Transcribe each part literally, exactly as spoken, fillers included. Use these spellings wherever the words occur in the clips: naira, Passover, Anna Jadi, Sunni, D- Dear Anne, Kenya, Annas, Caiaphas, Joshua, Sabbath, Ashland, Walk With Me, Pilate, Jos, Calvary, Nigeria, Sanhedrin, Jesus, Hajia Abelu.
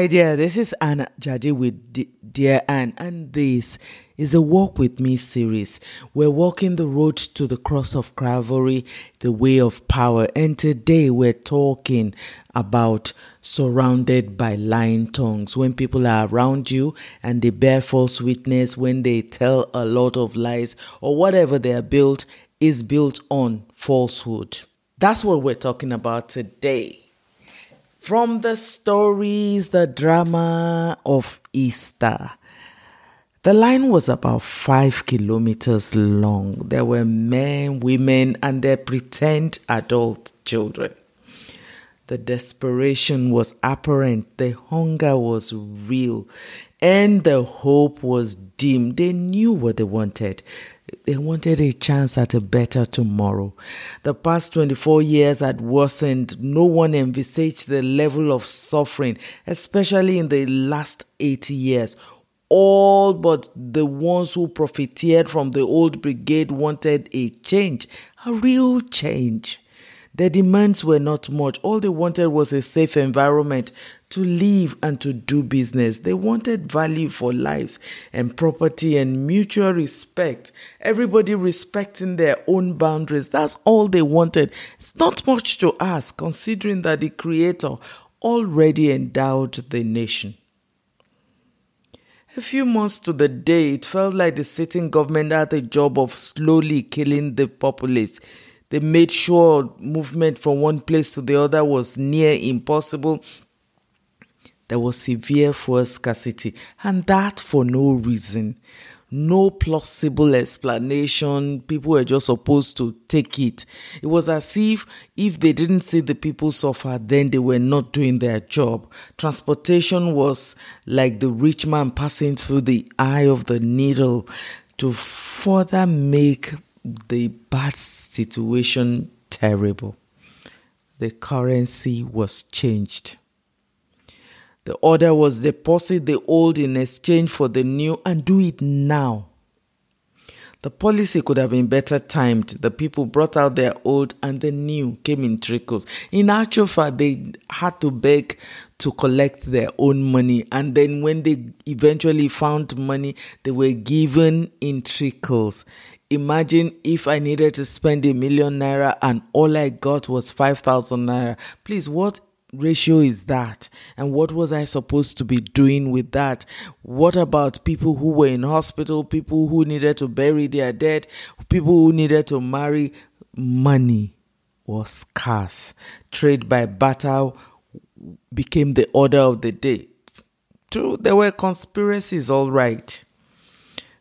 Hi dear, this is Anna Jadi with D- Dear Anne, and this is a Walk With Me series. We're walking the road to the cross of Calvary, the way of power, and today we're talking about surrounded by lying tongues. When people are around you and they bear false witness, when they tell a lot of lies, or whatever they are built is built on falsehood. That's what we're talking about today. From the stories, the drama of Easter. The line was about five kilometers long. There were men, women, and their pretend adult children. The desperation was apparent. The hunger was real. And the hope was dim. They knew what they wanted. They wanted a chance at a better tomorrow. The past twenty-four years had worsened. No one envisaged the level of suffering, especially in the last eighty years. All but the ones who profiteered from the old brigade wanted a change, a real change. Their demands were not much. All they wanted was a safe environment to live and to do business. They wanted value for lives and property and mutual respect. Everybody respecting their own boundaries. That's all they wanted. It's not much to ask, considering that the Creator already endowed the nation. A few months to the day, it felt like the sitting government had the job of slowly killing the populace. They made sure movement from one place to the other was near impossible. There was severe fuel scarcity, and that for no reason. No plausible explanation. People were just supposed to take it. It was as if if they didn't see the people suffer, then they were not doing their job. Transportation was like the rich man passing through the eye of the needle to further make the bad situation terrible. The currency was changed. The order was deposit the old in exchange for the new and do it now. The policy could have been better timed. The people brought out their old and the new came in trickles. In actual fact, they had to beg to collect their own money. And then when they eventually found money, they were given in trickles. Imagine if I needed to spend a million naira and all I got was five thousand naira. Please, what ratio is that? And what was I supposed to be doing with that? What about people who were in hospital, people who needed to bury their dead, people who needed to marry? Money was scarce. Trade by battle became the order of the day. True, there were conspiracies, all right.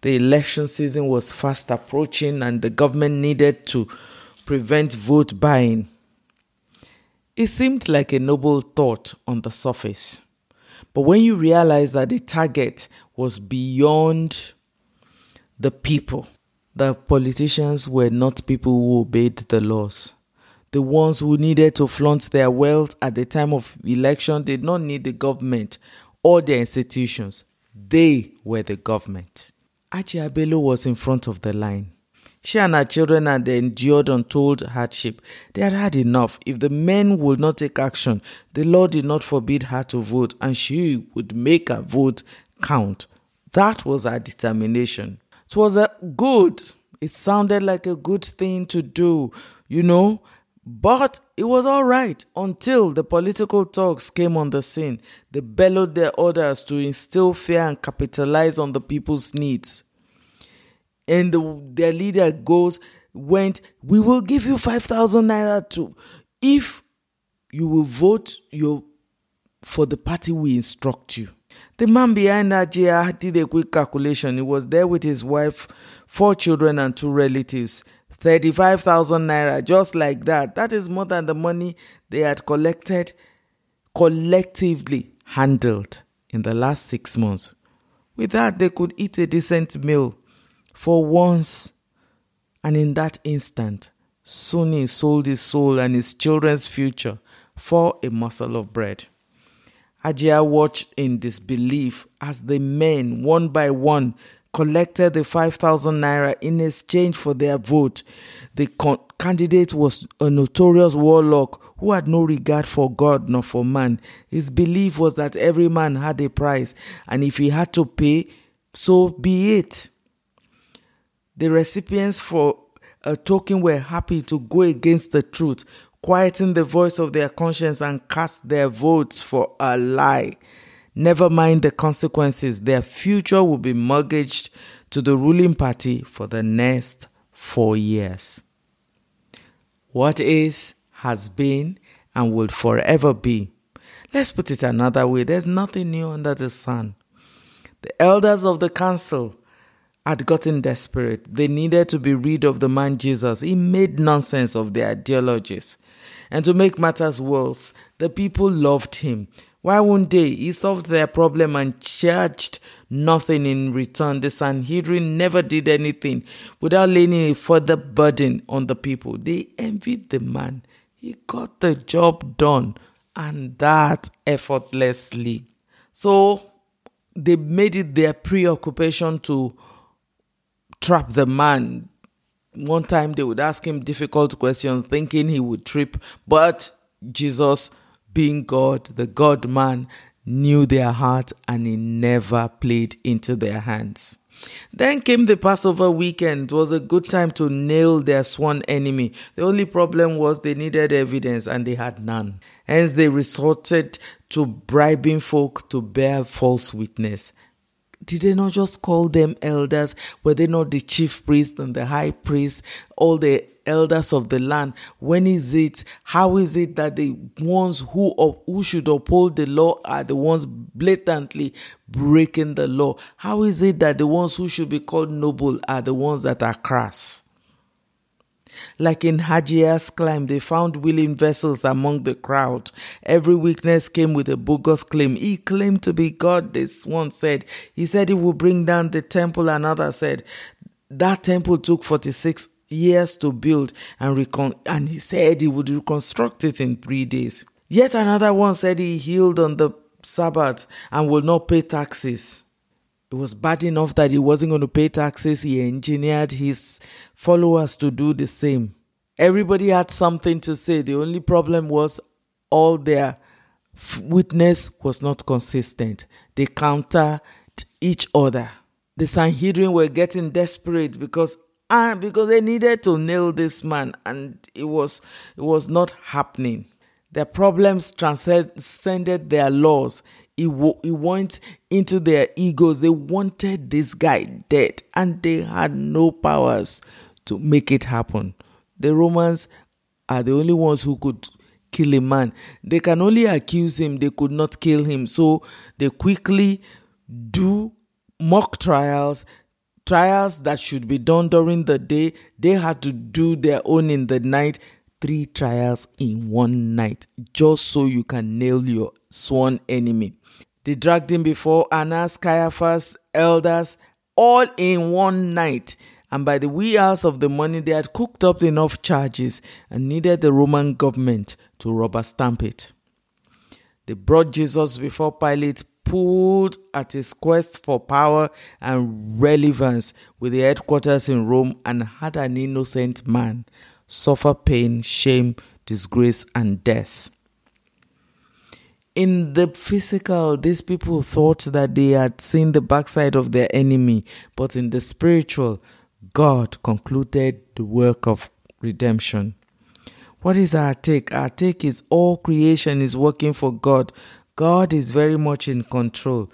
The election season was fast approaching and the government needed to prevent vote buying. It seemed like a noble thought on the surface. But when you realize that the target was beyond the people, the politicians were not people who obeyed the laws. The ones who needed to flaunt their wealth at the time of election did not need the government or their institutions. They were the government. Hajia Abelu was in front of the line. She and her children had endured untold hardship. They had had enough. If the men would not take action, the law did not forbid her to vote, and she would make her vote count. That was her determination. It was a good. It sounded like a good thing to do, you know. But it was all right until the political talks came on the scene. They bellowed their orders to instill fear and capitalize on the people's needs. And the, their leader goes, went, we will give you five thousand naira to, if you will vote your, for the party we instruct you. The man behind Hajia did a quick calculation. He was there with his wife, four children and two relatives. thirty-five thousand naira, just like that. That is more than the money they had collected, collectively handled in the last six months. With that, they could eat a decent meal. For once, and in that instant, Sunni sold his soul and his children's future for a morsel of bread. Hajia watched in disbelief as the men, one by one, collected the five thousand naira in exchange for their vote. The con- candidate was a notorious warlock who had no regard for God nor for man. His belief was that every man had a price, and if he had to pay, so be it. The recipients for a token were happy to go against the truth, quieting the voice of their conscience and cast their votes for a lie. Never mind the consequences, their future will be mortgaged to the ruling party for the next four years. What is, has been, and will forever be. Let's put it another way. There's nothing new under the sun. The elders of the council had gotten desperate. They needed to be rid of the man Jesus. He made nonsense of their ideologies. And to make matters worse, the people loved him. Why wouldn't they? He solved their problem and charged nothing in return. The Sanhedrin never did anything without laying a further burden on the people. They envied the man. He got the job done, and that effortlessly. So they made it their preoccupation to trap the man. One time they would ask him difficult questions, thinking he would trip, but Jesus, being God, the God-man, knew their heart, and he never played into their hands. Then came the Passover weekend. It was a good time to nail their sworn enemy. The only problem was they needed evidence, and they had none. Hence they resorted to bribing folk to bear false witness. Did they not just call them elders? Were they not the chief priest and the high priest, all the elders of the land? When is it, how is it that the ones who who should uphold the law are the ones blatantly breaking the law? How is it that the ones who should be called noble are the ones that are crass? Like in Hajia's claim, they found willing vessels among the crowd. Every witness came with a bogus claim. He claimed to be God, this one said. He said he would bring down the temple, another said. That temple took forty-six years to build, and recon- and he said he would reconstruct it in three days. Yet another one said he healed on the Sabbath and will not pay taxes. It was bad enough that he wasn't going to pay taxes. He engineered his followers to do the same. Everybody had something to say. The only problem was all their witness was not consistent. They countered each other. The Sanhedrin were getting desperate because and because they needed to nail this man, and it was it was not happening. Their problems transcended their laws. It, w- it went into their egos. They wanted this guy dead, and they had no powers to make it happen. The Romans are the only ones who could kill a man. They can only accuse him. They could not kill him. So they quickly do mock trials. Trials that should be done during the day, they had to do their own in the night. Three trials in one night, just so you can nail your sworn enemy. They dragged him before Annas, Caiaphas, elders, all in one night. And by the wee hours of the morning, they had cooked up enough charges and needed the Roman government to rubber stamp it. They brought Jesus before Pilate, pulled at his quest for power and relevance with the headquarters in Rome, and had an innocent man suffer pain, shame, disgrace, and death. In the physical, these people thought that they had seen the backside of their enemy, but in the spiritual, God concluded the work of redemption. What is our take? Our take is all creation is working for God. God is very much in control.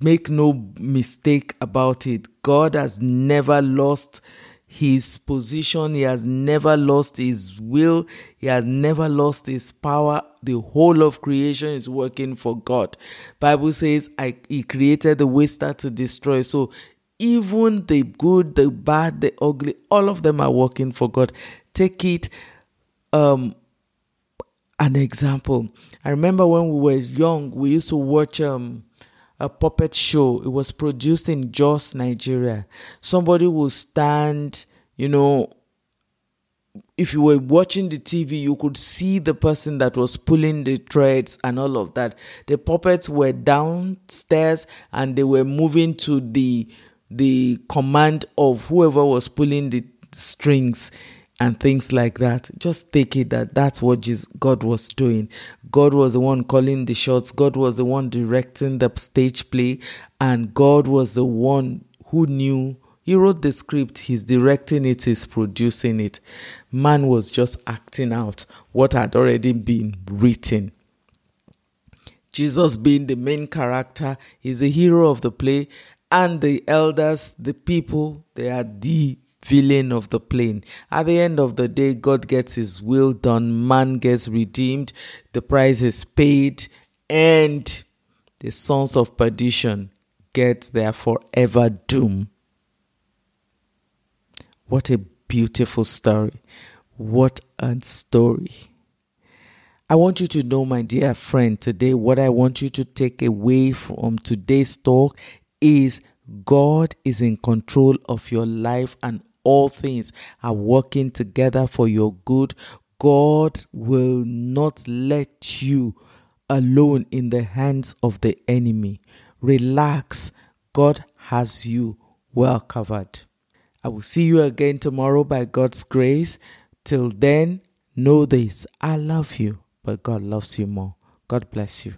Make no mistake about it. God has never lost his position. He has never lost his will. He has never lost his power. The whole of creation is working for God. Bible says I, he created the waster to destroy. So even the good, the bad, the ugly, all of them are working for God. Take it um, an example. I remember when we were young, we used to watch um, a puppet show. It was produced in Jos, Nigeria. Somebody would stand, you know, if you were watching the T V, you could see the person that was pulling the threads and all of that. The puppets were downstairs and they were moving to the the command of whoever was pulling the strings and things like that. Just take it that that's what Jesus, God was doing. God was the one calling the shots. God was the one directing the stage play. And God was the one who knew. He wrote the script. He's directing it. He's producing it. Man was just acting out what had already been written. Jesus being the main character, is the hero of the play, and the elders, the people, they are the villain of the play. At the end of the day, God gets his will done, man gets redeemed, the price is paid, and the sons of perdition get their forever doom. What a beautiful story. What a story. I want you to know, my dear friend, today what I want you to take away from today's talk is God is in control of your life and all things are working together for your good. God will not let you alone in the hands of the enemy. Relax. God has you well covered. I will see you again tomorrow by God's grace. Till then, know this. I love you. But God loves you more. God bless you.